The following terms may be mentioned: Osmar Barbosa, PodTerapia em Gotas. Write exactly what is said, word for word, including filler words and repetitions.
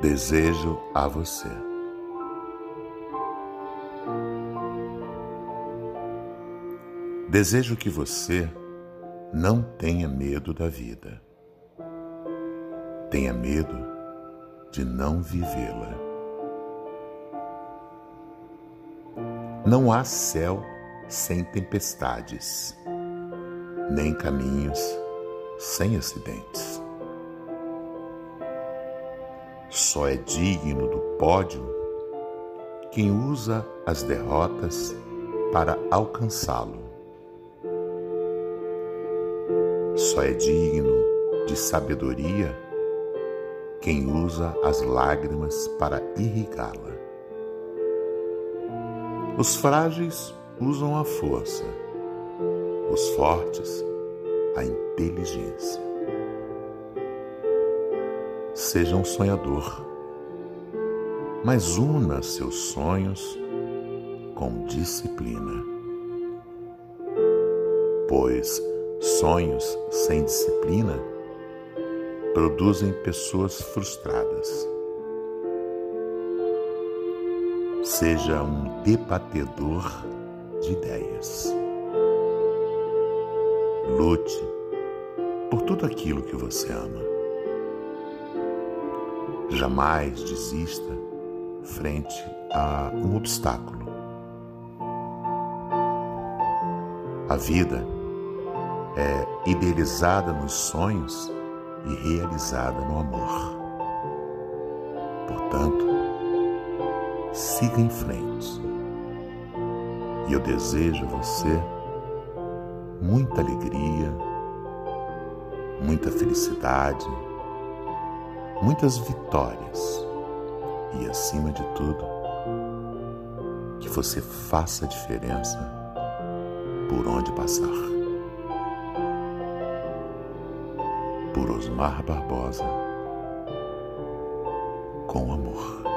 desejo a você. Desejo que você não tenha medo da vida. Tenha medo de não vivê-la. Não há céu sem tempestades, nem caminhos sem acidentes. Só é digno do pódio quem usa as derrotas para alcançá-lo. Só é digno de sabedoria quem usa as lágrimas para irrigá-la. Os frágeis usam a força, os fortes a inteligência. Seja um sonhador, mas una seus sonhos com disciplina, pois sonhos sem disciplina produzem pessoas frustradas. Seja um debatedor de ideias. Lute por tudo aquilo que você ama. Jamais desista frente a um obstáculo. A vida é idealizada nos sonhos e realizada no amor. Portanto, siga em frente. E eu desejo a você muita alegria, muita felicidade, muitas vitórias e, acima de tudo, que você faça a diferença por onde passar. Por Osmar Barbosa, com amor.